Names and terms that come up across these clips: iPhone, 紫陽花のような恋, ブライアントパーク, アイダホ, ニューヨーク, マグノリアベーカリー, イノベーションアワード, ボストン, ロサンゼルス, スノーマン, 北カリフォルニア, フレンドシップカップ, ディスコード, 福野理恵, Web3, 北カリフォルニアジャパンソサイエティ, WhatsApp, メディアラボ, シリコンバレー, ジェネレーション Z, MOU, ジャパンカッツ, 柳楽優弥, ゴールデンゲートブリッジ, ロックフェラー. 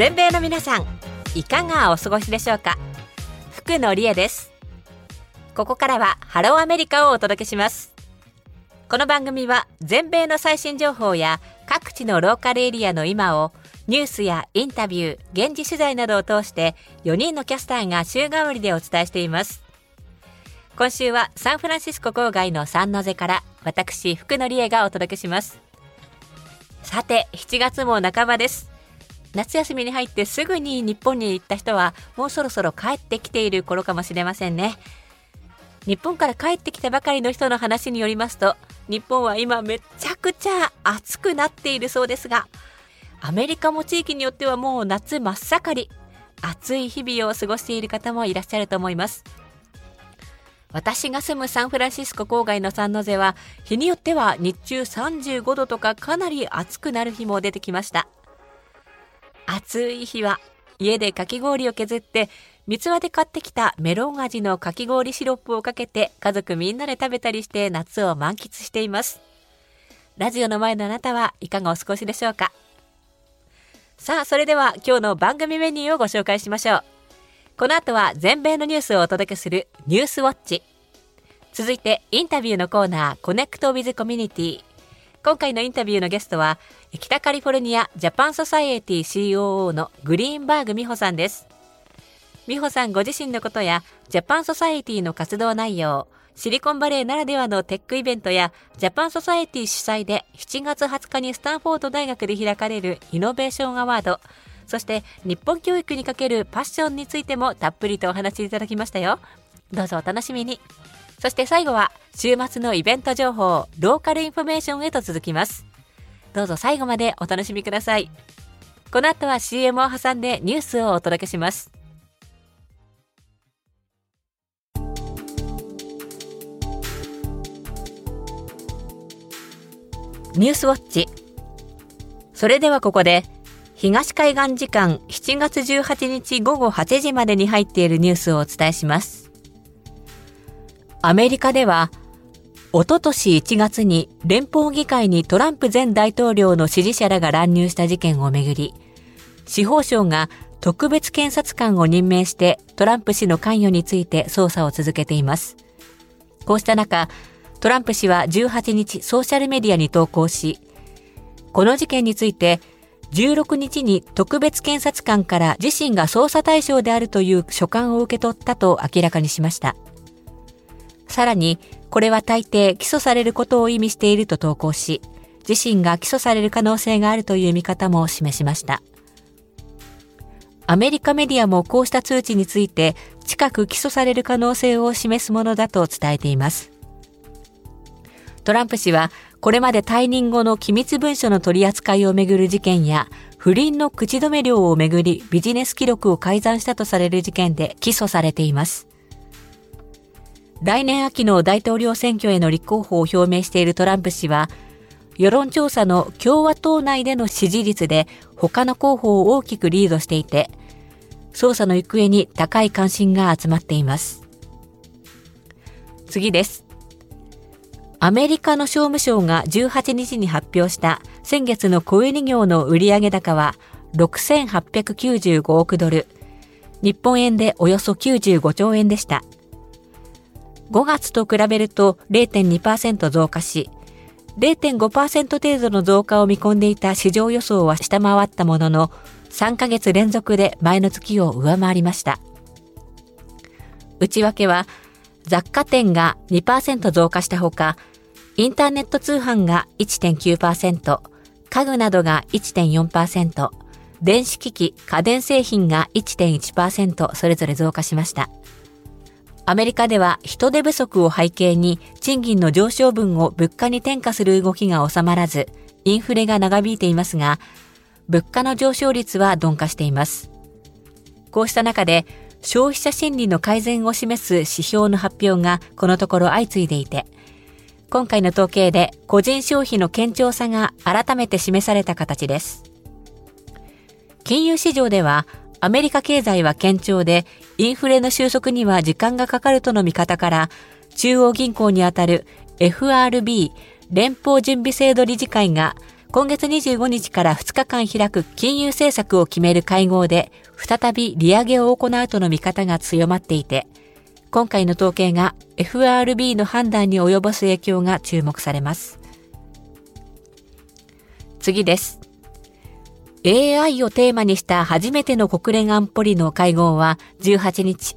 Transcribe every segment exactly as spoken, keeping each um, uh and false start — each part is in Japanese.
全米の皆さん、いかがお過ごしでしょうか。福野理恵です。ここからはハローアメリカをお届けします。この番組は全米の最新情報や各地のローカルエリアの今をニュースやインタビュー、現地取材などを通してよにんのキャスターが週替わりでお伝えしています。今週はサンフランシスコ郊外のサンノゼから私福野理恵がお届けします。さて、しちがつも半ばです。夏休みに入ってすぐに日本に行った人はもうそろそろ帰ってきている頃かもしれませんね。日本から帰ってきたばかりの人の話によりますと、日本は今めちゃくちゃ暑くなっているそうですが、アメリカも地域によってはもう夏真っ盛り、暑い日々を過ごしている方もいらっしゃると思います。私が住むサンフランシスコ郊外のサンノゼは日によっては日中さんじゅうごどとか、かなり暑くなる日も出てきました。暑い日は家でかき氷を削って三つ輪で買ってきたメロン味のかき氷シロップをかけて家族みんなで食べたりして夏を満喫しています。ラジオの前のあなたはいかがお過ごしでしょうか。さあ、それでは今日の番組メニューをご紹介しましょう。この後は全米のニュースをお届けするニュースウォッチ。続いてインタビューのコーナー、コネクトウィズコミュニティ。今回のインタビューのゲストは北カリフォルニアジャパンソサイエティ シーオーオー のグリーンバーグ美穂さんです。美穂さんご自身のことやジャパンソサイエティの活動内容、シリコンバレーならではのテックイベントやジャパンソサイエティ主催でしちがつはつかにスタンフォード大学で開かれるイノベーションアワード、そして日本教育にかけるパッションについてもたっぷりとお話しいただきましたよ。どうぞお楽しみに。そして最後は週末のイベント情報、ローカルインフォメーションへと続きます。どうぞ最後までお楽しみください。この後は シーエム を挟んでニュースをお届けします。ニュースウォッチ。それではここで東海岸時間しちがつじゅうはちにちごごはちじまでに入っているニュースをお伝えします。アメリカではおととしいちがつに連邦議会にトランプ前大統領の支持者らが乱入した事件をめぐり、司法省が特別検察官を任命してトランプ氏の関与について捜査を続けています。こうした中、トランプ氏はじゅうはちにちソーシャルメディアに投稿し、この事件についてじゅうろくにちに特別検察官から自身が捜査対象であるという書簡を受け取ったと明らかにしました。さらに、これは大抵起訴されることを意味していると投稿し、自身が起訴される可能性があるという見方も示しました。アメリカメディアもこうした通知について、近く起訴される可能性を示すものだと伝えています。トランプ氏は、これまで退任後の機密文書の取り扱いをめぐる事件や、不倫の口止め料をめぐりビジネス記録を改ざんしたとされる事件で起訴されています。来年秋の大統領選挙への立候補を表明しているトランプ氏は、世論調査の共和党内での支持率で他の候補を大きくリードしていて、捜査の行方に高い関心が集まっています。次です。アメリカの商務省がじゅうはちにちに発表した先月の小売業の売上高はろくせんはっぴゃくきゅうじゅうごおくドル、日本円でおよそきゅうじゅうごちょうえんでした。ごがつと比べると れいてんにパーセント 増加し、れいてんごパーセント 程度の増加を見込んでいた市場予想は下回ったものの、さんかげつ連続で前の月を上回りました。内訳は、雑貨店が にパーセント 増加したほか、インターネット通販が いちてんきゅうパーセント、家具などが いちてんよんパーセント、電子機器・家電製品が いちてんいちパーセント それぞれ増加しました。アメリカでは人手不足を背景に賃金の上昇分を物価に転嫁する動きが収まらず、インフレが長引いていますが、物価の上昇率は鈍化しています。こうした中で、消費者心理の改善を示す指標の発表がこのところ相次いでいて、今回の統計で個人消費の堅調さが改めて示された形です。金融市場ではアメリカ経済は堅調で、インフレの収束には時間がかかるとの見方から、中央銀行にあたる エフアールビー 連邦準備制度理事会が今月にじゅうごにちからふつかかん開く金融政策を決める会合で再び利上げを行うとの見方が強まっていて、今回の統計が エフアールビー の判断に及ぼす影響が注目されます。次です。エーアイ をテーマにした初めての国連安保理の会合はじゅうはちにち、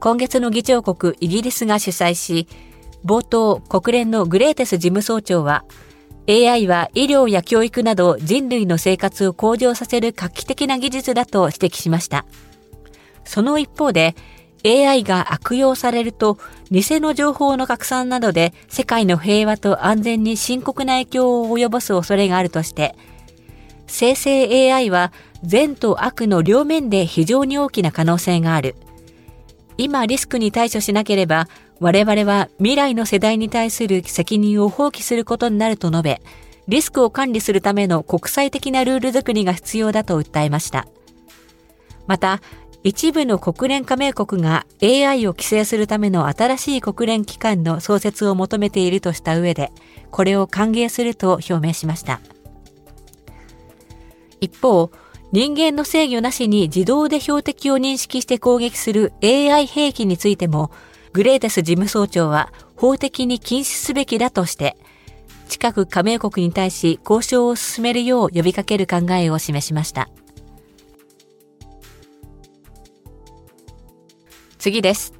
今月の議長国イギリスが主催し、冒頭国連のグレーテス事務総長は、エーアイ は医療や教育など人類の生活を向上させる画期的な技術だと指摘しました。その一方で、エーアイ が悪用されると偽の情報の拡散などで世界の平和と安全に深刻な影響を及ぼす恐れがあるとして、生成 エーアイ は善と悪の両面で非常に大きな可能性がある。今リスクに対処しなければ我々は未来の世代に対する責任を放棄することになると述べ、リスクを管理するための国際的なルール作りが必要だと訴えました。また、一部の国連加盟国が エーアイ を規制するための新しい国連機関の創設を求めているとした上で、これを歓迎すると表明しました。一方、人間の制御なしに自動で標的を認識して攻撃する エーアイ 兵器についても、グレーテス事務総長は法的に禁止すべきだとして、近く加盟国に対し交渉を進めるよう呼びかける考えを示しました。次です。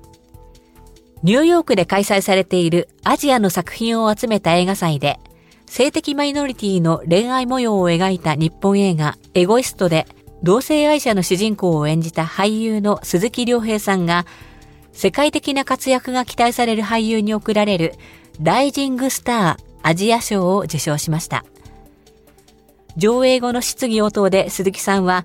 ニューヨークで開催されているアジアの作品を集めた映画祭で、性的マイノリティの恋愛模様を描いた日本映画エゴイストで、同性愛者の主人公を演じた俳優の鈴木亮平さんが、世界的な活躍が期待される俳優に贈られるライジングスターアジア賞を受賞しました。上映後の質疑応答で鈴木さんは、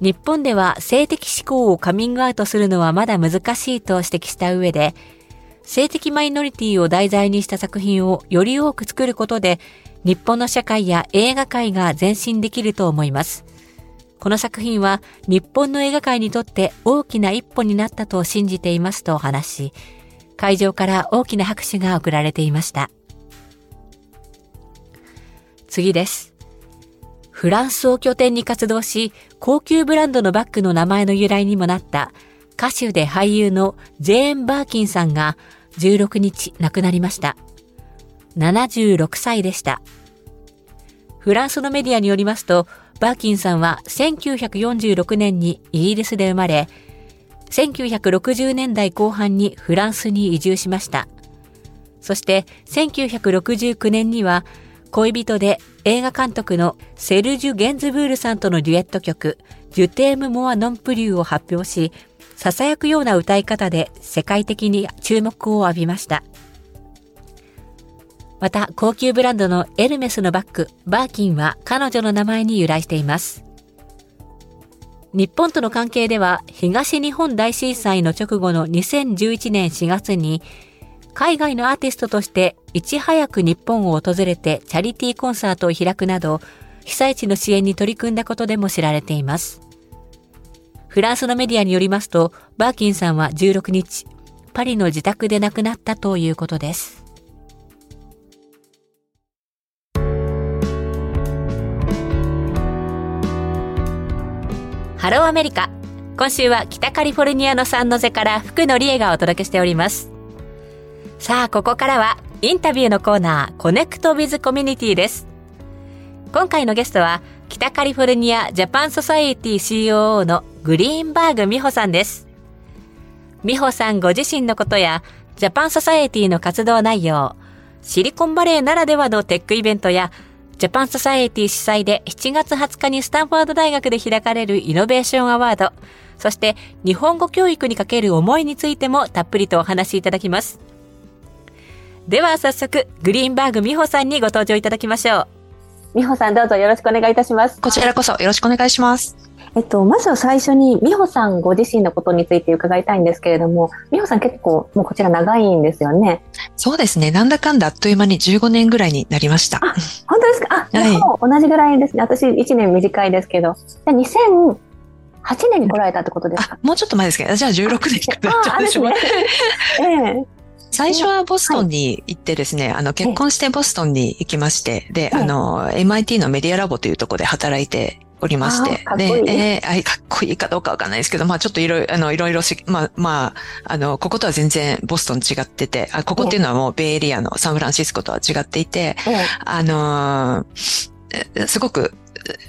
日本では性的指向をカミングアウトするのはまだ難しいと指摘した上で、性的マイノリティを題材にした作品をより多く作ることで、日本の社会や映画界が前進できると思います。この作品は日本の映画界にとって大きな一歩になったと信じていますと話し、会場から大きな拍手が送られていました。次です。フランスを拠点に活動し、高級ブランドのバッグの名前の由来にもなった歌手で俳優のジェーン・バーキンさんがじゅうろくにち亡くなりました。ななじゅうろくさいでした。フランスのメディアによりますと、バーキンさんはせんきゅうひゃくよんじゅうろくねんにイギリスで生まれ、せんきゅうひゃくろくじゅうねんだいこう半にフランスに移住しました。そしてせんきゅうひゃくろくじゅうきゅうねんには、恋人で映画監督のセルジュ・ゲンズブールさんとのデュエット曲ジュテーム・モア・ノンプリューを発表し、囁くような歌い方で世界的に注目を浴びました。また、高級ブランドのエルメスのバッグ、バーキンは彼女の名前に由来しています。日本との関係では、東日本大震災の直後のにせんじゅういちねんしがつに、海外のアーティストとしていち早く日本を訪れてチャリティーコンサートを開くなど、被災地の支援に取り組んだことでも知られています。フランスのメディアによりますと、バーキンさんはじゅうろくにち、パリの自宅で亡くなったということです。ハローアメリカ。今週は北カリフォルニアのサンノゼから福野理恵がお届けしております。さあ、ここからはインタビューのコーナー、コネクトウィズコミュニティです。今回のゲストは、北カリフォルニアジャパンソサイエティ シーオーオー のグリーンバーグ美穂さんです。美穂さんご自身のことや、ジャパンソサイエティの活動内容、シリコンバレーならではのテックイベントや、ジャパンソサイエティ主催でしちがつはつかにスタンフォード大学で開かれるイノベーションアワード、そして日本語教育にかける思いについてもたっぷりとお話しいただきます。では早速、グリーンバーグ美穂さんにご登場いただきましょう。美穂さん、どうぞよろしくお願いいたします。こちらこそよろしくお願いします。えっと、まずは最初に美穂さんご自身のことについて伺いたいんですけれども、美穂さん結構もうこちら長いんですよね。そうですね。なんだかんだあっという間にじゅうごねんぐらいになりました。あ、本当ですか。あ、はい、もう同じぐらいですね。私いちねん短いですけど。じゃにせんはちねんに来られたってことですか。あ、もうちょっと前ですけど、じゃあじゅうろくねんから。ああ、あれですね。ええ。最初はボストンに行ってですね、はい、あの、結婚してボストンに行きまして、で、あの、エムアイティー のメディアラボというところで働いておりまして、で、えー、かっこいいかどうかわかんないですけど、まあちょっといろいろ、あの、いろいろし、まあ、まあ、あの、こことは全然ボストン違ってて、あ、ここっていうのはもうベイエリアのサンフランシスコとは違っていて、あのー、すごく、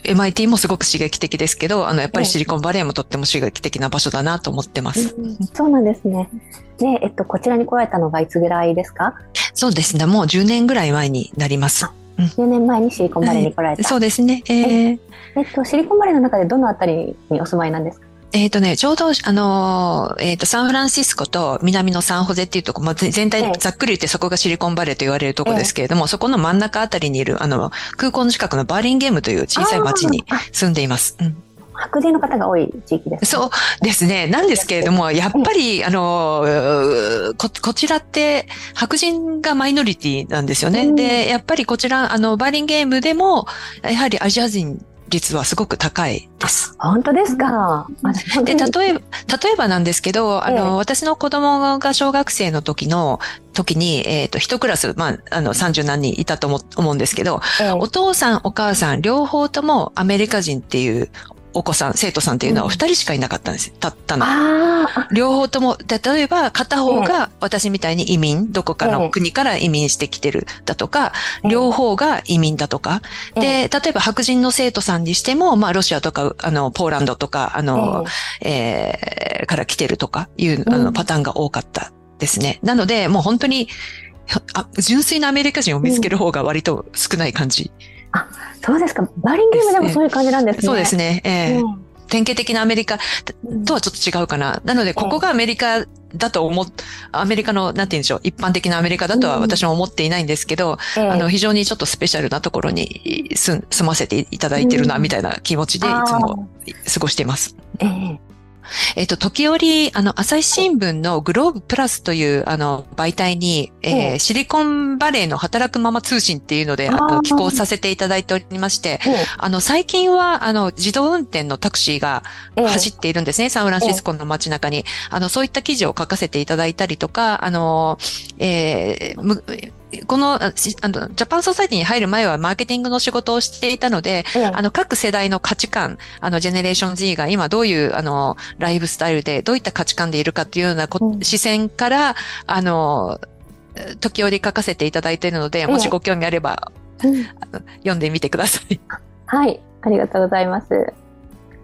エムアイティー もすごく刺激的ですけど、あの、やっぱりシリコンバレーもとっても刺激的な場所だなと思ってます。うん、そうなんですね。で、えっと、こちらに来られたのがいつぐらいですか？そうですね。もうじゅうねんぐらい前になります。うん、じゅうねんまえにシリコンバレーに来られた。はい、そうですね。えー、えっと、シリコンバレーの中でどのあたりにお住まいなんですか？えっとね、ちょうど、あのー、えっと、サンフランシスコと南のサンホゼっていうとこ、まあ、全体ざっくり言ってそこがシリコンバレーと言われるとこですけれども、ええ、そこの真ん中あたりにいる、あの、空港の近くのバーリンゲームという小さい町に住んでいます。うん、白人の方が多い地域ですね。そうですね。なんですけれども、やっぱり、あのー、こ、こちらって白人がマイノリティなんですよね。うん、で、やっぱりこちら、あの、バーリンゲームでも、やはりアジア人、率はすごく高いです。本当ですか。うん、で、例えば、例えばなんですけど、あの、ええ、私の子供が小学生の時の、時に、えっと、一クラス、まあ、あの、三十何人いたと思、思うんですけど、ええ、お父さん、お母さん、両方ともアメリカ人っていう、お子さん、生徒さんっていうのは二人しかいなかったんです。たったの。両方とも、例えば片方が私みたいに移民、どこかの国から移民してきてるだとか、両方が移民だとか。で、例えば白人の生徒さんにしても、まあロシアとか、あの、ポーランドとか、あの、えー、から来てるとかいうあのパターンが多かったですね。なので、もう本当に、あ、純粋なアメリカ人を見つける方が割と少ない感じ。あ、そうですか。バーリンゲームでもそういう感じなんですね。そうですね。えーうん、典型的なアメリカとはちょっと違うかな。なので、ここがアメリカだと思っ、アメリカの、なんて言うんでしょう、一般的なアメリカだとは私も思っていないんですけど、うん、あの、非常にちょっとスペシャルなところに住ませていただいてるな、みたいな気持ちでいつも過ごしています。うん、えーえっと、時折、あの、朝日新聞のグローブプラスという、あの、媒体に、えー、シリコンバレーの働くまま通信っていうので、あの、寄稿させていただいておりまして、あの、最近は、あの、自動運転のタクシーが走っているんですね、サンフランシスコの街中に。あの、そういった記事を書かせていただいたりとか、あの、えーむこの、あの、ジャパンソサイティに入る前はマーケティングの仕事をしていたので、うん、あの、各世代の価値観、あの、ジェネレーション Z が今どういう、あの、ライフスタイルで、どういった価値観でいるかっていうような、うん、視線から、あの、時折書かせていただいているので、もしご興味あれば、うん、読んでみてください。はい、ありがとうございます。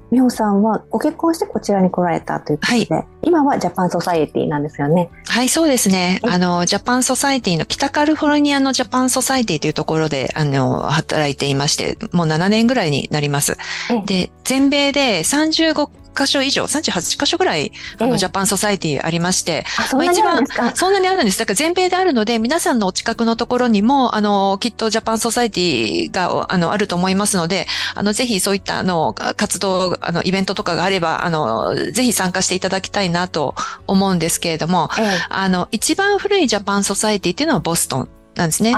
美穂さんはご結婚してこちらに来られたということで、はい、今はジャパンソサエティなんですよね。はい、そうですね。あの、ジャパンソサエティの北カリフォルニアのジャパンソサエティというところで、あの、働いていまして、もうななねんぐらいになります。で、全米でさんじゅうごかしょ以上、さんじゅうはちかしょぐらい、あの、ジャパンソサエティありまして、まあ一番、そんなにあるんです。だから全米であるので、皆さんのお近くのところにも、あの、きっとジャパンソサエティが、あの、あると思いますので、あの、ぜひそういった、あの、活動、あの、イベントとかがあれば、あの、ぜひ参加していただきたいなと思うんですけれども、ええ、あの、一番古いジャパンソサエティっていうのはボストンなんですね。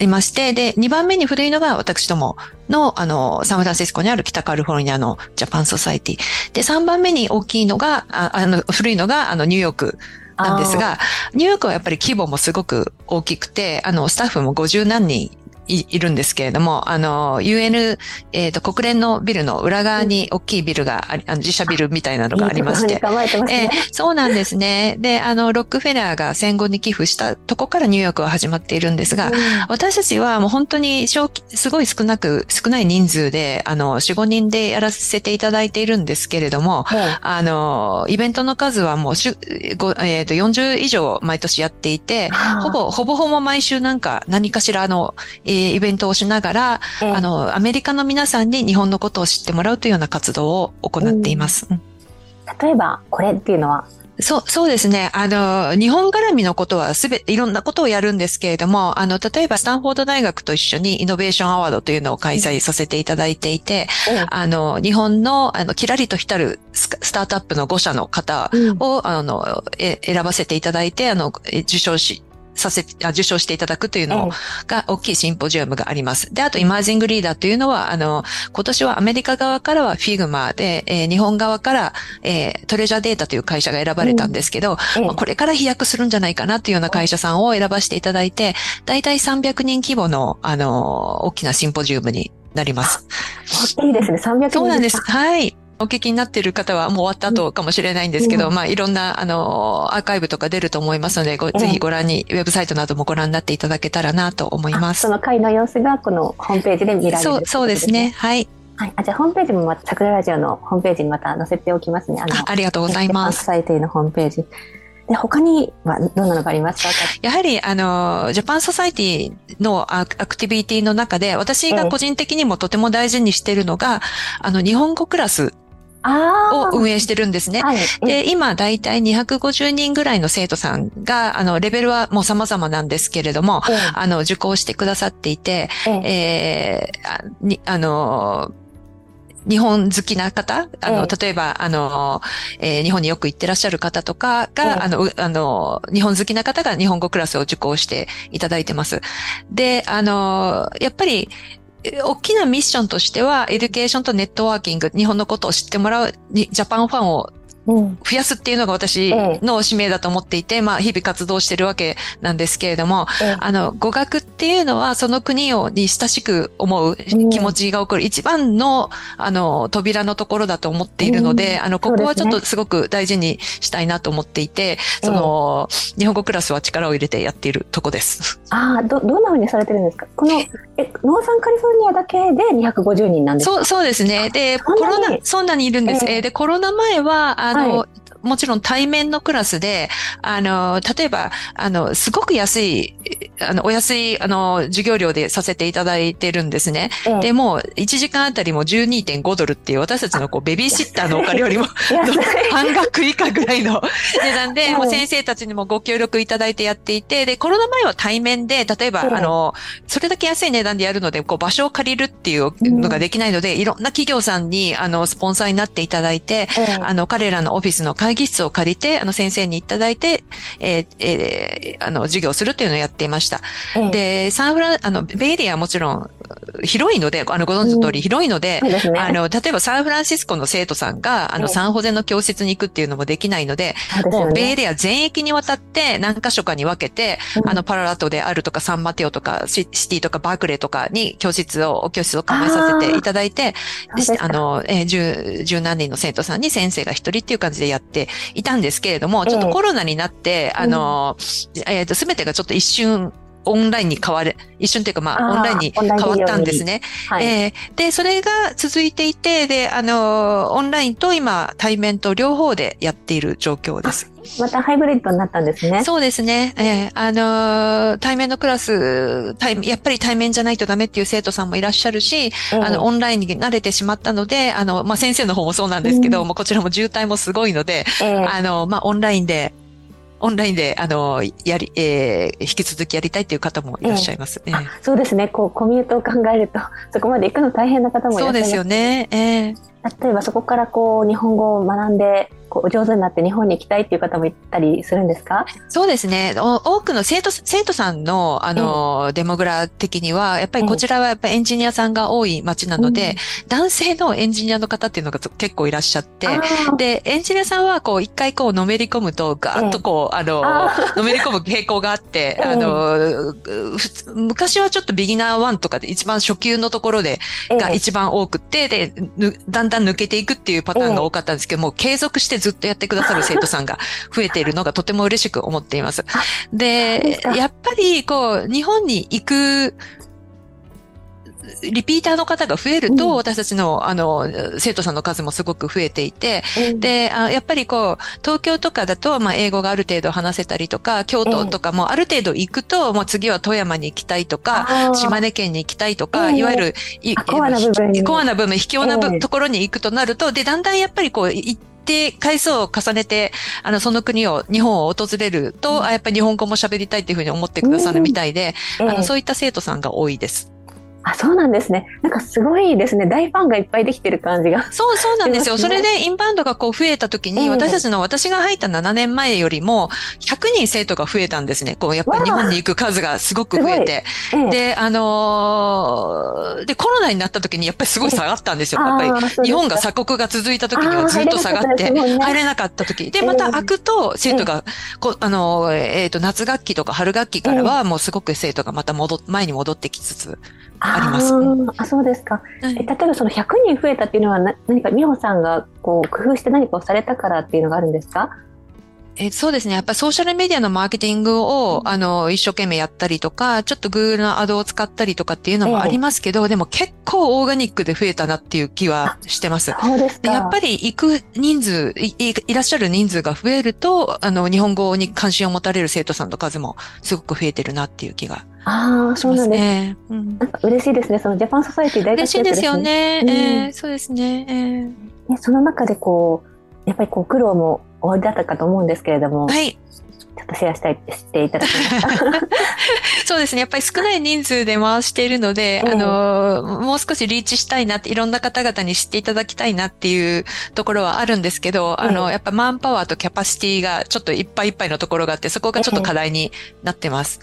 いまして、で、にばんめに古いのが私どもの、あの、サンフランシスコにある北カリフォルニアのジャパンソサエティ。で、さんばんめに大きいのが、あ、あの、古いのが、あの、ニューヨークなんですが、ニューヨークはやっぱり規模もすごく大きくて、あの、スタッフもごじゅうなんにん、い, いるんですけれども、あの、ユーエヌ、えっ、ー、と、国連のビルの裏側に大きいビルがあり、あの、自社ビルみたいなのがありまして。いいところに構えてますね。えー、そうなんですね。で、あの、ロックフェラーが戦後に寄付したとこからニューヨークは始まっているんですが、うん、私たちはもう本当に少、すごい少なく、少ない人数で、あの、よん、ごにんでやらせていただいているんですけれども、うん、あの、イベントの数はもうしゅ、えっ、ー、と、よんじゅういじょう毎年やっていて、ほぼ、ほぼほぼ毎週なんか何かしらの、イベントをしながら、えー、あの、アメリカの皆さんに日本のことを知ってもらうというような活動を行っています。うん、例えば、これっていうのはそう、そうですね。あの、日本絡みのことはすべて、いろんなことをやるんですけれども、あの、例えば、スタンフォード大学と一緒にイノベーションアワードというのを開催させていただいていて、うん、あの、日本の、あの、キラリと光るスタートアップのごしゃの方を、うん、あの、え、選ばせていただいて、あの、受賞し、させ、受賞していただくというのが大きいシンポジウムがあります。で、あとイマージングリーダーというのは、あの、今年はアメリカ側からはフィグマで、えー、日本側から、えー、トレジャーデータという会社が選ばれたんですけど、うんまあ、これから飛躍するんじゃないかなというような会社さんを選ばせていただいて、だいたいさんびゃくにん規模の、あの、大きなシンポジウムになります。いいですね、さんびゃくにん。そうなんです。はい。お聞きになっている方はもう終わった後かもしれないんですけど、うん、まあいろんなあのアーカイブとか出ると思いますので、うん、ぜひご覧にウェブサイトなどもご覧になっていただけたらなと思います。その会の様子がこのホームページで見られるそうですね。そうですね。はい。はい、あじゃあホームページもまた桜ラジオのホームページにまた載せておきますね。あのあ、ありがとうございます。サイトのホームページ。で他にはどんなのがありますか？やはりあのジャパンソサイティのアクティビティの中で私が個人的にもとても大事にしているのが、うん、あの日本語クラス。を運営してるんですね。はい、で、今、だいたいにひゃくごじゅうにんぐらいの生徒さんが、あの、レベルはもう様々なんですけれども、うん、あの、受講してくださっていて、うん、えー、に、あの、日本好きな方、あの、例えば、あの、えー、日本によく行ってらっしゃる方とかが、あの、あの、日本好きな方が日本語クラスを受講していただいてます。で、あの、やっぱり、大きなミッションとしては、エデュケーションとネットワーキング、日本のことを知ってもらう、ジャパンファンを増やすっていうのが私の使命だと思っていて、まあ、日々活動してるわけなんですけれども、あの、語学っていうのは、その国を、に親しく思う気持ちが起こる一番の、あの、扉のところだと思っているので、あの、ここはちょっとすごく大事にしたいなと思っていて、その、日本語クラスは力を入れてやっているとこです。ああ、ど、どんな風にされてるんですか？この、え、ノーサンカリフォルニアだけでにひゃくごじゅうにんなんですか？そう、そうですね。で、コロナ、そんなにいるんです。えー、で、コロナ前は、あの、はい、もちろん対面のクラスで、あの、例えば、あの、すごく安い、あの、お安い、あの、授業料でさせていただいてるんですね。うん、で、もう、いちじかんあたりも じゅうにてんごドルっていう、私たちのこう、ベビーシッターのお金よりも、半額以下ぐらいの値段で、もう先生たちにもご協力いただいてやっていて、で、コロナ前は対面で、例えば、あの、それだけ安い値段でやるので、こう、場所を借りるっていうのができないので、うん、いろんな企業さんに、あの、スポンサーになっていただいて、うん、あの、彼らのオフィスの会会議室を借りて、あの先生にいただいて、えーえー、あの授業するというのをやっていました。うん、で、サンフラン、あの、ベイリアはもちろん広いので、あの、ご存知の通り広いので、うん、そうですね、あの、例えばサンフランシスコの生徒さんが、あの、サンホゼの教室に行くっていうのもできないので、うん、もうベイリア全域にわたって何箇所かに分けて、うん、あの、パララトであるとか、サンマテオとかシ、シティとかバークレーとかに教室を、教室を構えさせていただいて、あ, あの、えー、十、十何人の生徒さんに先生が一人っていう感じでやっていたんですけれども、ちょっとコロナになって、えー、あの、えっと、すべてがちょっと一瞬、オンラインに変われ、一瞬というかまあ、オンラインに変わったんですね。はい、えー、で、それが続いていて、で、あの、オンラインと今、対面と両方でやっている状況です。またハイブリッドになったんですね。そうですね。えー、あのー、対面のクラス、対、やっぱり対面じゃないとダメっていう生徒さんもいらっしゃるし、うん、あの、オンラインに慣れてしまったので、あの、まあ、先生の方もそうなんですけど、うん、もうこちらも渋滞もすごいので、えー、あの、まあ、オンラインで、オンラインで、あの、やり、えー、引き続きやりたいという方もいらっしゃいます、えーえー、そうですね。こう、コミュートを考えると、そこまで行くの大変な方もいらっしゃいます。そうですよね。えー、例えばそこからこう、日本語を学んで、こう、上手になって日本に行きたいっていう方もいたりするんですか？そうですね。多くの生徒、生徒さんの、あの、えー、デモグラ的には、やっぱりこちらはやっぱりエンジニアさんが多い町なので、えー、男性のエンジニアの方っていうのが結構いらっしゃって、で、エンジニアさんはこう、一回こう、のめり込むと、ガーッとこう、えーあの、あのめり込む傾向があって、あの、昔はちょっとビギナーワンとかで一番初級のところで、が一番多くて、で、だんだん抜けていくっていうパターンが多かったんですけども、継続してずっとやってくださる生徒さんが増えているのがとても嬉しく思っています。で、やっぱりこう、日本に行く、リピーターの方が増えると、私たちの、あの、生徒さんの数もすごく増えていて、で、やっぱりこう、東京とかだと、まあ、英語がある程度話せたりとか、京都とかもある程度行くと、もう次は富山に行きたいとか、島根県に行きたいとか、いわゆる、コアな部分、コアな部分、卑怯なところに行くとなると、で、だんだんやっぱりこう、で、回数を重ねて、あの、その国を、日本を訪れると、うん、あ、やっぱり日本語も喋りたいっていうふうに思ってくださるみたいで、うん、あの、えー、そういった生徒さんが多いです。あ、そうなんですね。なんかすごいですね。大ファンがいっぱいできてる感じが。そう、そうなんですよ。それでインバウンドがこう増えた時に、私たちの、私が入ったななねんまえよりもひゃくにん生徒が増えたんですね。こう、やっぱり日本に行く数がすごく増えて。で、あのー、で、コロナになった時にやっぱりすごい下がったんですよ。やっぱり日本が鎖国が続いた時にはずっと下がって、入れなかった時。で、また開くと生徒が、こあのー、えっと、夏学期とか春学期からはもうすごく生徒がまた戻、前に戻ってきつつ、あります。あ、そうですか。はい、え例えばそのひゃくにん増えたっていうのはな何か美穂さんがこう工夫して何かをされたからっていうのがあるんですか？えそうですね。やっぱソーシャルメディアのマーケティングを、うん、あの、一生懸命やったりとか、ちょっと Google のアドを使ったりとかっていうのもありますけど、ええ、でも結構オーガニックで増えたなっていう気はしてます。そうですか。やっぱり行く人数い、いらっしゃる人数が増えると、あの、日本語に関心を持たれる生徒さんの数もすごく増えてるなっていう気が。ああ、そうなんですね。うん、なんか嬉しいですね。そのジャパンソサイティ大活躍ですね。嬉しいですよね。うん、えー、そうですね。えー、ね、その中でこう、やっぱりこう苦労も終わりだったかと思うんですけれども、はい、ちょっとシェアしたいってしていただきました。そうですね。やっぱり少ない人数で回しているので、あの、もう少しリーチしたいなって、いろんな方々に知っていただきたいなっていうところはあるんですけど、あの、やっぱマンパワーとキャパシティがちょっといっぱいいっぱいのところがあって、そこがちょっと課題になってます。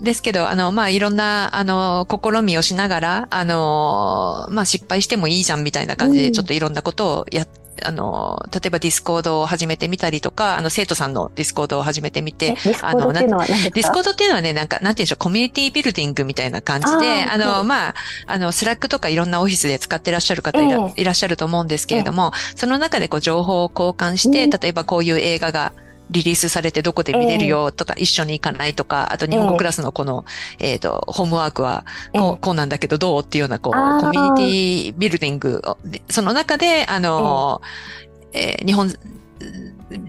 ですけど、あの、まあ、いろんな、あの、試みをしながら、あの、まあ、失敗してもいいじゃんみたいな感じで、ちょっといろんなことをやって、あの、例えばディスコードを始めてみたりとか、あの、生徒さんのディスコードを始めてみて、あの、ディスコードっていうのはね、なんか、なんていうんでしょう、コミュニティビルディングみたいな感じで、あ, あの、まあ、あの、スラックとかいろんなオフィスで使ってらっしゃる方い ら,、えー、いらっしゃると思うんですけれども、えー、その中でこう、情報を交換して、例えばこういう映画が、リリースされてどこで見れるよとか、えー、一緒に行かないとか、あと日本語クラスのこの、えっ、ーえー、と、ホームワークはこう、えー、こうなんだけどどうっていうような、こう、コミュニティビルディングを、その中で、あの、えーえー、日本、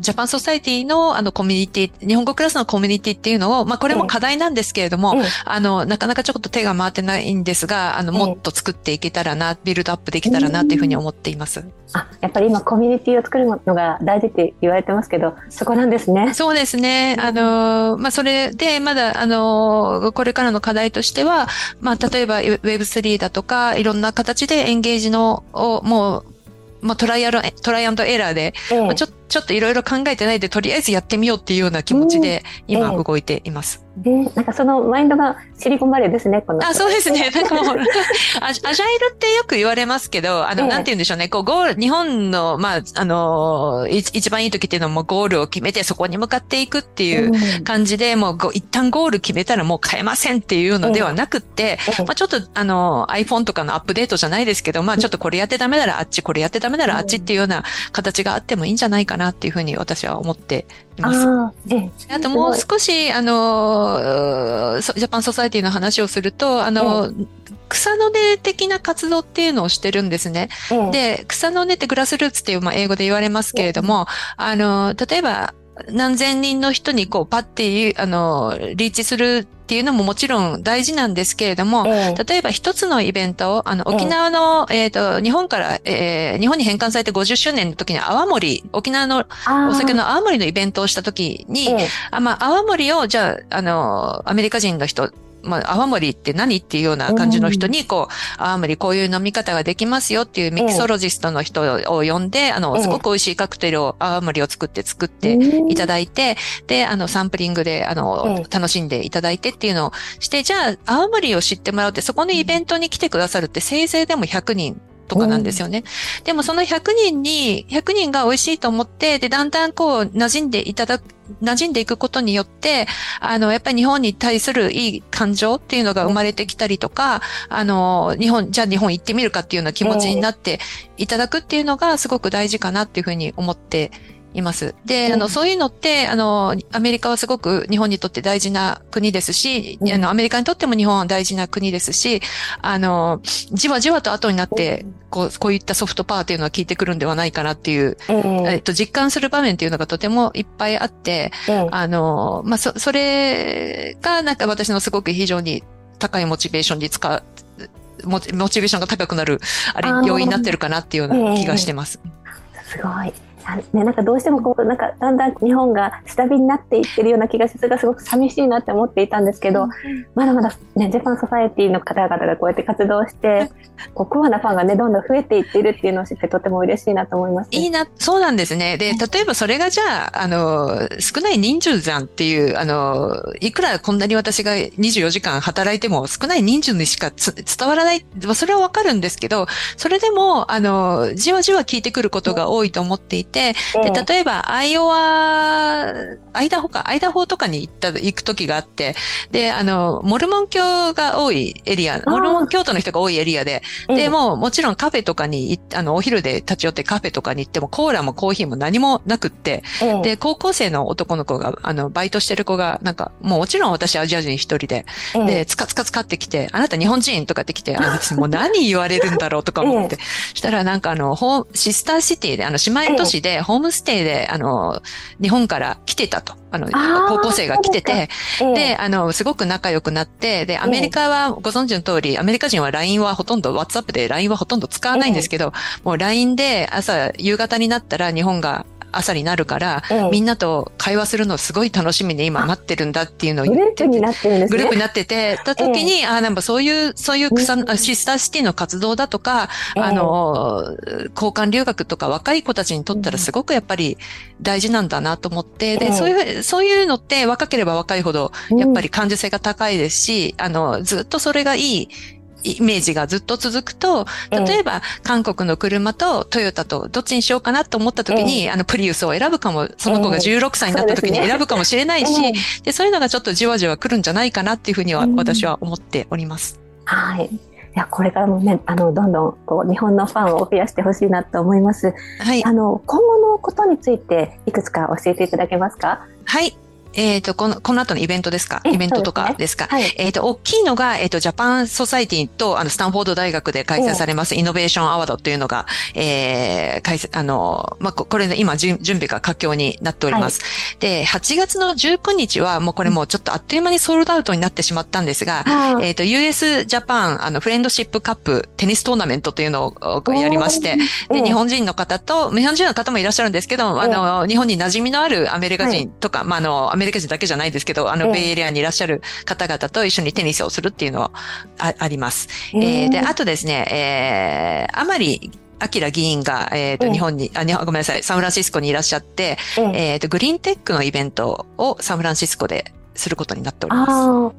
ジャパンソサイティのあのコミュニティ、日本語クラスのコミュニティっていうのを、まあこれも課題なんですけれども、ええ、あの、なかなかちょっと手が回ってないんですが、あの、もっと作っていけたらな、ビルドアップできたらなっていうふうに思っています。あ、やっぱり今コミュニティを作るのが大事って言われてますけど、そこなんですね。そうですね。あの、まあそれで、まだ、あの、これからの課題としては、まあ例えば ウェブスリー だとか、いろんな形でエンゲージの、をもう、まあ、トライアル、トライアンドエラーで、ええ、ちょ、ちょっといろいろ考えてないで、とりあえずやってみようっていうような気持ちで、今動いています。ええええ、なんかそのマインドがシリコンバレーですね、この。あ、そうですね。なんかもう、アジャイルってよく言われますけど、あの、ええ、なんて言うんでしょうね。こう、ゴール、日本の、まあ、あの、一番いい時っていうのもゴールを決めて、そこに向かっていくっていう感じで、うん、もう、一旦ゴール決めたらもう変えませんっていうのではなくって、ええ、まあ、ちょっと、あの、iPhone とかのアップデートじゃないですけど、まあ、ちょっとこれやってダメならあっち、これやってダメならあっちっていうような形があってもいいんじゃないかなっていうふうに私は思っています。あ, あともう少しあのジャパンソサイティの話をするとあの。草の根的な活動っていうのをしてるんですね。うん、で、草の根ってグラスルーツっていうまあ英語で言われますけれども、うん、あの例えば何千人の人にこうパッてあのリーチするっていうのももちろん大事なんですけれども、えー、例えば一つのイベントを、あの、沖縄の、えー、えっと、日本から、えー、日本に返還されてごじゅっしゅうねんの時に泡盛、沖縄のお酒の泡盛のイベントをした時に、えー、あ、まあ、泡盛を、じゃあ、あの、アメリカ人の人、まあ、泡盛って何っていうような感じの人に、こう、泡盛こういう飲み方ができますよっていうミキソロジストの人を呼んで、あの、すごく美味しいカクテルを、泡盛を作って作っていただいて、で、あの、サンプリングで、あの、楽しんでいただいてっていうのをして、じゃあ、泡盛を知ってもらうって、そこのイベントに来てくださるって、せいぜいでもひゃくにん。とかなんですよね。うん、でもそのひゃくにんに、ひゃくにんが美味しいと思って、で、だんだんこう、馴染んでいただく、馴染んでいくことによって、あの、やっぱり日本に対するいい感情っていうのが生まれてきたりとか、あの、日本、じゃあ日本行ってみるかっていうような気持ちになっていただくっていうのがすごく大事かなっていうふうに思っています。で、あの、そういうのって、あの、アメリカはすごく日本にとって大事な国ですし、あの、アメリカにとっても日本は大事な国ですし、あの、じわじわと後になって、こう、こういったソフトパワーというのは効いてくるんではないかなっていう、えっと、実感する場面というのがとてもいっぱいあって、あの、まあ、そ、それがなんか私のすごく非常に高いモチベーションに使う、モチベーションが高くなる、あれ、要因になってるかなっていうような気がしてます。すごい。ね、なんかどうしてもこうなんかだんだん日本が下火になっていってるような気がして、それがすごく寂しいなって思っていたんですけど、まだまだ、ね、ジャパンソサエティの方々がこうやって活動してこうコアなファンが、ね、どんどん増えていっているっていうのを知って、とても嬉しいなと思います、ね、いいな。そうなんですね。で、例えばそれがじゃあ、 あの少ない人数じゃんっていう、あのいくらこんなに私がにじゅうよじかん働いても少ない人数にしかつ伝わらない、それはわかるんですけど、それでもあのじわじわ聞いてくることが多いと思っていて、で、例えば、アイオワ、アイダホか、アイダホとかに行った、行くときがあって、で、あの、モルモン教が多いエリア、モルモン教徒の人が多いエリアで、で、もう、もちろんカフェとかに、あの、お昼で立ち寄ってカフェとかに行っても、コーラもコーヒーも何もなくって、で、高校生の男の子が、あの、バイトしてる子が、なんか、もうもちろん私アジア人一人で、で、つかつかつかってきて、あなた日本人とかってきて、あ、別にもう何言われるんだろうとか思って、したらなんかあの、ホー、シスターシティで、あの、姉妹都市でホームステイであの日本から来てたと、あの高校生が来てて、で、あのすごく仲良くなって、でアメリカはご存知の通り、アメリカ人は ライン はほとんど WhatsApp で ライン はほとんど使わないんですけど、もう ライン で朝夕方になったら日本が朝になるから、ええ、みんなと会話するのすごい楽しみで今待ってるんだっていうのを言ってて、グループになってるんですね。グループになってて、た時に、ええ、あ、なんかそういう、そういう草の、シスターシティの活動だとか、ええ、あの、交換留学とか若い子たちにとったらすごくやっぱり大事なんだなと思って、で、ええ、そういう、そういうのって若ければ若いほどやっぱり感受性が高いですし、うん、あの、ずっとそれがいいイメージがずっと続くと、例えば、ええ、韓国の車とトヨタとどっちにしようかなと思った時に、ええ、あのプリウスを選ぶかも、その子がじゅうろくさいになった時に選ぶかもしれないし、ええ、 そうですね。で、そういうのがちょっとじわじわ来るんじゃないかなっていうふうには私は思っております。うん、はい。いや、これからもね、あのどんどんこう日本のファンを増やしてほしいなと思います。はい。あの今後のことについていくつか教えていただけますか？はい。えっと、この、この後のイベントですか？イベントとかですか？はい、えっと、大きいのが、えっと、ジャパンソサイティと、あの、スタンフォード大学で開催されます、イノベーションアワードというのが、えー、開催、あの、まあ、これね、今、準備が佳境になっております。はい、で、はちがつのじゅうくにちは、もうこれもうちょっとあっという間にソールドアウトになってしまったんですが、はい、えっと、ユーエス ジャパン、あの、フレンドシップカップテニストーナメントというのをやりまして、で、日本人の方と、日本人の方もいらっしゃるんですけど、あの、日本に馴染みのあるアメリカ人とか、はい、まあ、あの、アメリカ人だけじゃないですけど、あの、ベイエリアにいらっしゃる方々と一緒にテニスをするっていうのは あ, あります。えー、で、あとですね、えー、あまり、アキラ議員が、えっと、日本に、あ、ごめんなさい、サンフランシスコにいらっしゃって、えっと、グリーンテックのイベントをサンフランシスコですることになっております。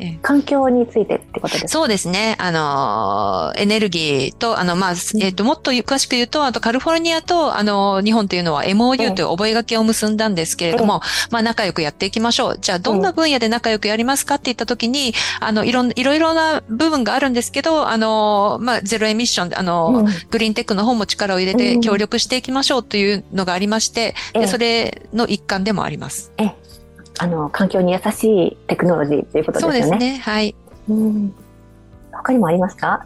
えー、環境についてってことですか？そうですね。あの、エネルギーと、あの、まあ、えっと、もっと詳しく言うと、あとカリフォルニアと、あの、日本というのは エムオーユー という覚書を結んだんですけれども、まあ、仲良くやっていきましょう。じゃあ、どんな分野で仲良くやりますかって言ったときに、あの、いろん、いろいろな部分があるんですけど、あの、まあ、ゼロエミッション、あの、グリーンテックの方も力を入れて協力していきましょうというのがありまして、で、それの一環でもあります。あの環境に優しいテクノロジーということですよね。そうですね。はい。うん。他にもありますか？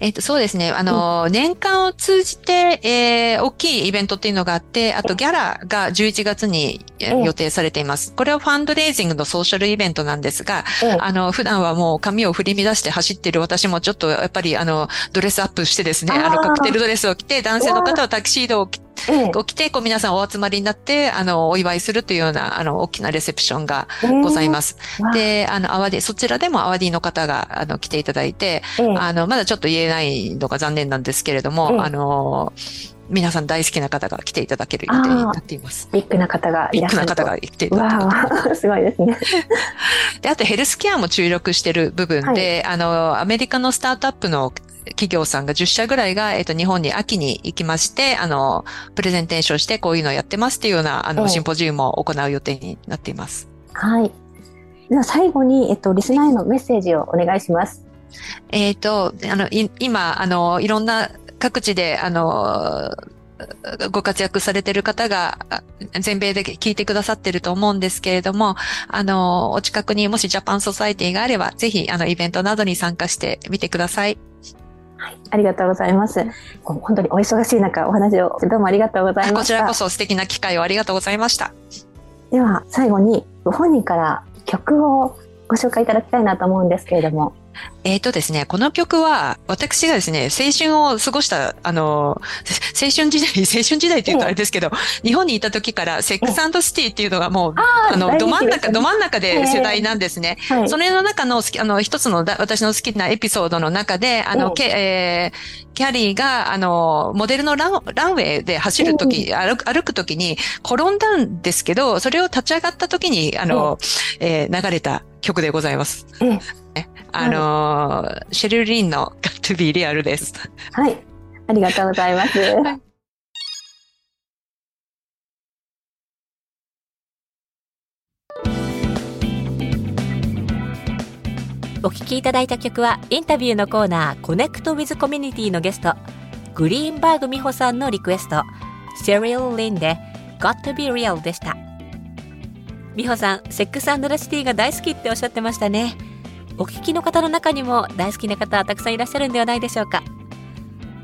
えっと、そうですね。あの、うん、年間を通じて、えー、大きいイベントっていうのがあって、あとギャラがじゅういちがつに予定されています。これはファンドレイジングのソーシャルイベントなんですが、あの、普段はもう髪を振り乱して走っている私もちょっとやっぱりあの、ドレスアップしてですね、あの、カクテルドレスを着て、男性の方はタキシードを着て、こう来て、こう皆さんお集まりになって、あの、お祝いするというような、あの、大きなレセプションがございます。えー、で、あの、アワディ、そちらでもアワディの方が、あの、来ていただいて、えー、あの、まだちょっと言えないのが残念なんですけれども、えー、あの、皆さん大好きな方が来ていただける予定になっています。ビッグな方がいらっしゃる。ビッグな方が来ていただける。わー、すごいですね。で、あとヘルスケアも注力している部分で、はい、あの、アメリカのスタートアップの企業さんがじゅっしゃぐらいが、えっと、日本に秋に行きまして、あの、プレゼンテーションして、こういうのをやってますっていうような、あの、シンポジウムを行う予定になっています。はい。では最後に、えっと、リスナーへのメッセージをお願いします。えっと、あの、い、今、あの、いろんな各地で、あの、ご活躍されている方が全米で聞いてくださっていると思うんですけれども、あの、お近くにもしジャパンソサイティがあれば、ぜひ、あの、イベントなどに参加してみてください。はい、ありがとうございます。本当にお忙しい中、お話をどうもありがとうございました。こちらこそ素敵な機会をありがとうございました。では、最後にご本人から曲をご紹介いただきたいなと思うんですけれども。えーとですね、この曲は私がですね、青春を過ごした、あの、青春時代、青春時代って言うとあれですけど、日本にいた時からセックス&シティっていうのがもう、あ, あの、ど真ん中、ど真ん中で世代なんですね。はい、それの中の、あの、一つの私の好きなエピソードの中で、あの、け、えー、キャリーが、あの、モデルのラン、ランウェイで走るとき、歩くときに転んだんですけど、それを立ち上がったときに、あの、えー、流れた曲でございます。うんあのーはい、シェルリンの ゴット トゥ ビー リアル です。はい、ありがとうございます、はい、お聞きいただいた曲はインタビューのコーナーコネクト with コミュニティのゲストグリーンバーグ美穂さんのリクエストシェルリンで ゴット トゥ ビー リアル でした。美穂さんセックス&ラシティが大好きっておっしゃってましたね。お聞きの方の中にも大好きな方たくさんいらっしゃるんではないでしょうか。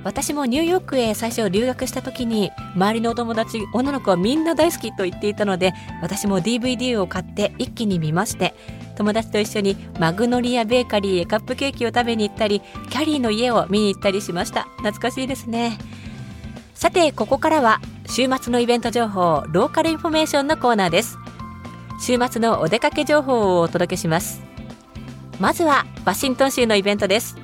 私もニューヨークへ最初留学した時に周りのお友達女の子はみんな大好きと言っていたので私も ディーブイディー を買って一気に見まして、友達と一緒にマグノリアベーカリーへカップケーキを食べに行ったりキャリーの家を見に行ったりしました。懐かしいですね。さてここからは週末のイベント情報ローカルインフォメーションのコーナーです。週末のお出かけ情報をお届けします。まずはワシントン州のイベントです。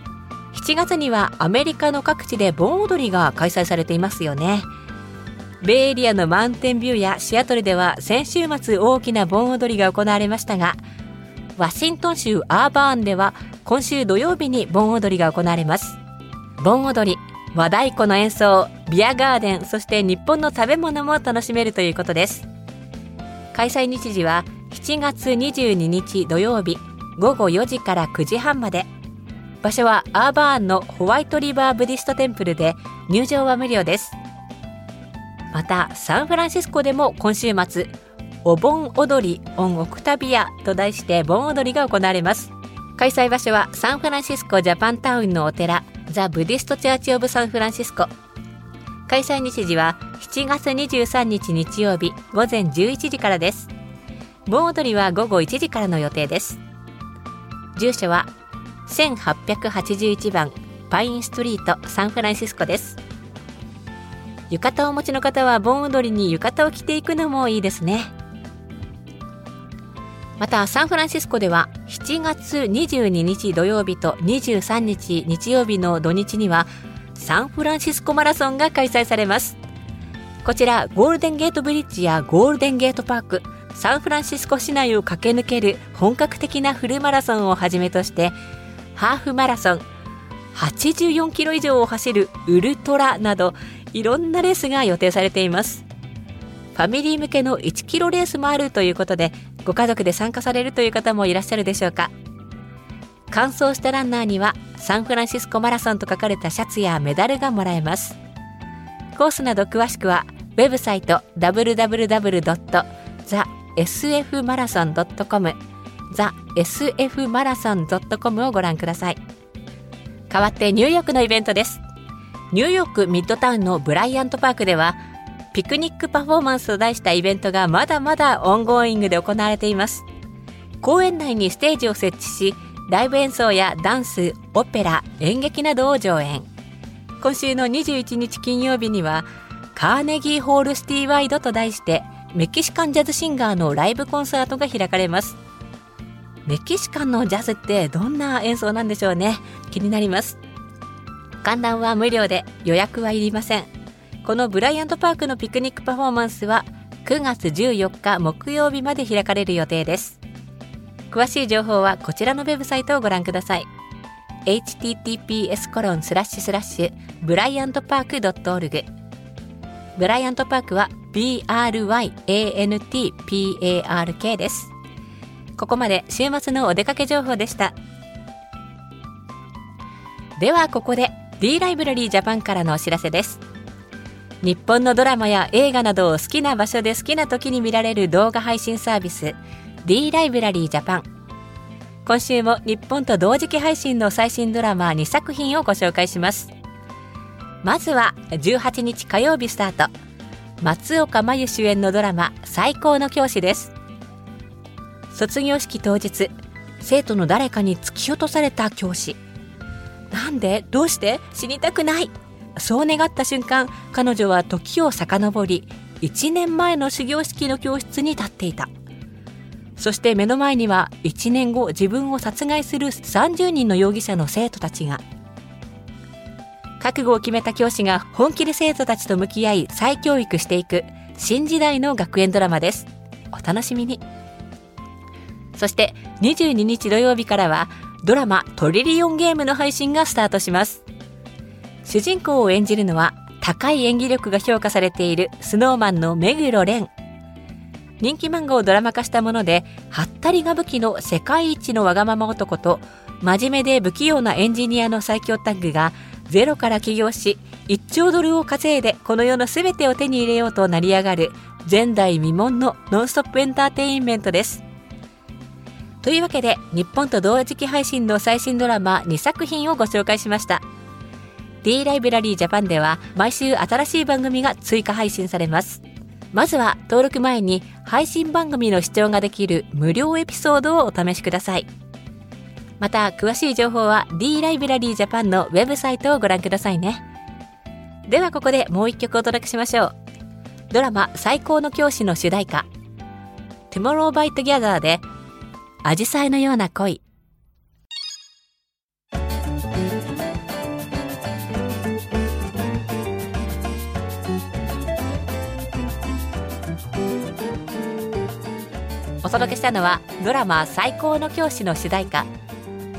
しちがつにはアメリカの各地で盆踊りが開催されていますよね。ベイエリアのマウンテンビューやシアトルでは先週末大きな盆踊りが行われましたが、ワシントン州アーバーンでは今週土曜日に盆踊りが行われます。盆踊り、和太鼓の演奏、ビアガーデン、そして日本の食べ物も楽しめるということです。開催日時はしちがつにじゅうににち土曜日午後よじからくじはんまで。場所はアーバーンのホワイトリバーブディストテンプルで入場は無料です。またサンフランシスコでも今週末お盆踊りオンオクタビアと題して盆踊りが行われます。開催場所はサンフランシスコジャパンタウンのお寺ザ・ブディストチャーチオブサンフランシスコ。開催日時はしちがつにじゅうさんにち日曜日午前じゅういちじからです。盆踊りは午後いちじからの予定です。住所はせんはっぴゃくはちじゅういちばんパインストリートサンフランシスコです。浴衣をお持ちの方は盆踊りに浴衣を着ていくのもいいですね。またサンフランシスコではしちがつにじゅうににち土曜日とにじゅうさんにち日曜日の土日にはサンフランシスコマラソンが開催されます。こちらゴールデンゲートブリッジやゴールデンゲートパーク、サンフランシスコ市内を駆け抜ける本格的なフルマラソンをはじめとしてハーフマラソン、はちじゅうよんキロ以上を走るウルトラなどいろんなレースが予定されています。ファミリー向けのいちキロレースもあるということでご家族で参加されるという方もいらっしゃるでしょうか。完走したランナーにはサンフランシスコマラソンと書かれたシャツやメダルがもらえます。コースなど詳しくはウェブサイト ダブリューダブリューダブリュー ドット ザエスエフマラソン ドットコム ザエスエフマラソン ドットコム をご覧ください。代わってニューヨークのイベントです。ニューヨークミッドタウンのブライアントパークではピクニックパフォーマンスと題したイベントがまだまだオンゴーイングで行われています。公園内にステージを設置しライブ演奏やダンス、オペラ、演劇などを上演。今週のにじゅういちにち金曜日にはカーネギーホールシティワイドと題してメキシカンジャズシンガーのライブコンサートが開かれます。メキシカンのジャズってどんな演奏なんでしょうね。気になります。観覧は無料で予約はいりません。このブライアントパークのピクニックパフォーマンスはくがつじゅうよっか木曜日まで開かれる予定です。詳しい情報はこちらのウェブサイトをご覧ください。 エイチティーティーピーエスコロンスラッシュスラッシュブライアントパーク ドットオーアールジー ブライアントパークはビーアールワイエーエヌティーピーエーアールケー です。ここまで週末のお出かけ情報でした。ではここで D ライブラリージャパンからのお知らせです。日本のドラマや映画などを好きな場所で好きな時に見られる動画配信サービス D ライブラリージャパン、今週も日本と同時期配信の最新ドラマにさくひんをご紹介します。まずはじゅうはちにち火曜日スタート松岡茉優主演のドラマ最高の教師です。卒業式当日、生徒の誰かに突き落とされた教師。なんで？どうして？死にたくない。そう願った瞬間、彼女は時を遡り、いちねんまえの始業式の教室に立っていた。そして目の前にはいちねんご自分を殺害するさんじゅうにんの容疑者の生徒たちが。覚悟を決めた教師が本気で生徒たちと向き合い再教育していく新時代の学園ドラマです。お楽しみに。そしてにじゅうににち土曜日からはドラマトリリオンゲームの配信がスタートします。主人公を演じるのは高い演技力が評価されているスノーマンの目黒蓮。人気漫画をドラマ化したもので、ハッタリが武器の世界一のわがまま男と真面目で不器用なエンジニアの最強タッグがゼロから起業しいっちょうドルを稼いでこの世のすべてを手に入れようと成り上がる前代未聞のノンストップエンターテインメントです。というわけで日本と同時期配信の最新ドラマにさくひんをご紹介しました。 D ライブラリージャパンでは毎週新しい番組が追加配信されます。まずは登録前に配信番組の視聴ができる無料エピソードをお試しください。また詳しい情報は D ライブラリージャパンのウェブサイトをご覧くださいね。ではここでもう一曲お届けしましょう。ドラマ最高の教師の主題歌 Tomorrow by Together で紫陽花のような恋。お届けしたのはドラマ最高の教師の主題歌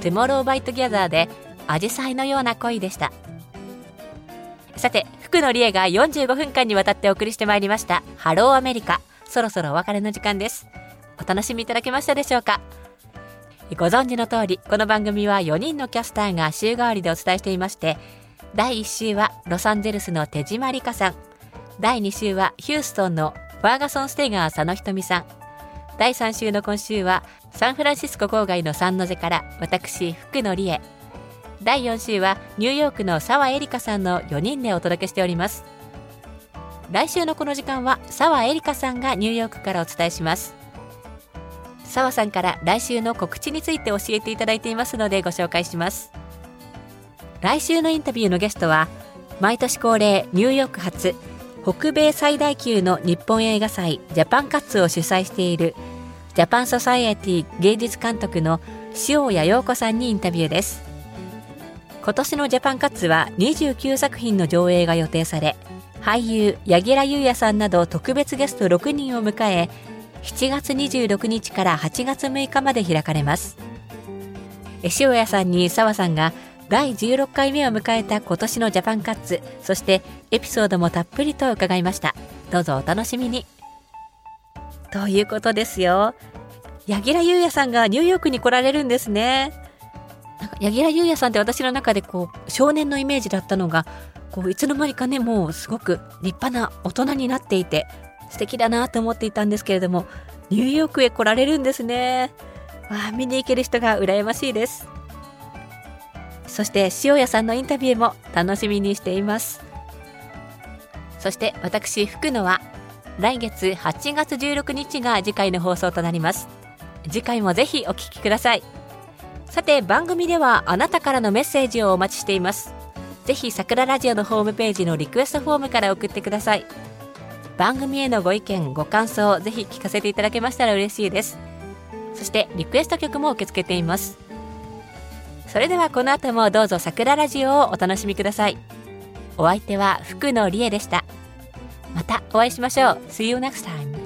Tomorrow by Together で紫陽花のような恋でした。さて福野理恵がよんじゅうごふんかんにわたってお送りしてまいりましたハローアメリカ、そろそろお別れの時間です。お楽しみいただけましたでしょうか。ご存知の通りこの番組はよにんのキャスターが週替わりでお伝えしていまして、だいいっしゅうはロサンゼルスの手島理香さん、だいにしゅうはヒューストンのファーガソン・ステガー佐野ひとみさん、だいさんしゅうの今週はサンフランシスコ郊外のサンノゼから私福野理恵、だいよんしゅうはニューヨークの澤エリカさんのよにんでお届けしております。来週のこの時間は澤エリカさんがニューヨークからお伝えします。澤さんから来週の告知について教えていただいていますのでご紹介します。来週のインタビューのゲストは毎年恒例ニューヨーク発北米最大級の日本映画祭ジャパンカッツを主催しているジャパンソサイエティ芸術監督の塩谷陽子さんにインタビューです。今年のジャパンカッツはにじゅうきゅうさくひんの上映が予定され、俳優柳楽優弥さんなど特別ゲストろくにんを迎えしちがつにじゅうろくにちからはちがつむいかまで開かれます。塩谷さんに澤さんがだいじゅうろっかいめを迎えた今年のジャパンカッツ、そしてエピソードもたっぷりと伺いました。どうぞお楽しみに。ということですよ。柳楽優弥さんがニューヨークに来られるんですね。なんか柳楽優弥さんって私の中でこう少年のイメージだったのが、こういつの間にかね、もうすごく立派な大人になっていて素敵だなと思っていたんですけれども、ニューヨークへ来られるんですね。わあ、見に行ける人が羨ましいです。そして塩谷さんのインタビューも楽しみにしています。そして私福野は来月はちがつじゅうろくにちが次回の放送となります。次回もぜひお聞きください。さて番組ではあなたからのメッセージをお待ちしています。ぜひ桜ラジオのホームページのリクエストフォームから送ってください。番組へのご意見ご感想をぜひ聞かせていただけましたら嬉しいです。そしてリクエスト曲も受け付けています。それではこの後もどうぞ桜ラジオをお楽しみください。お相手は福野理恵でした。またお会いしましょう。 See you next time.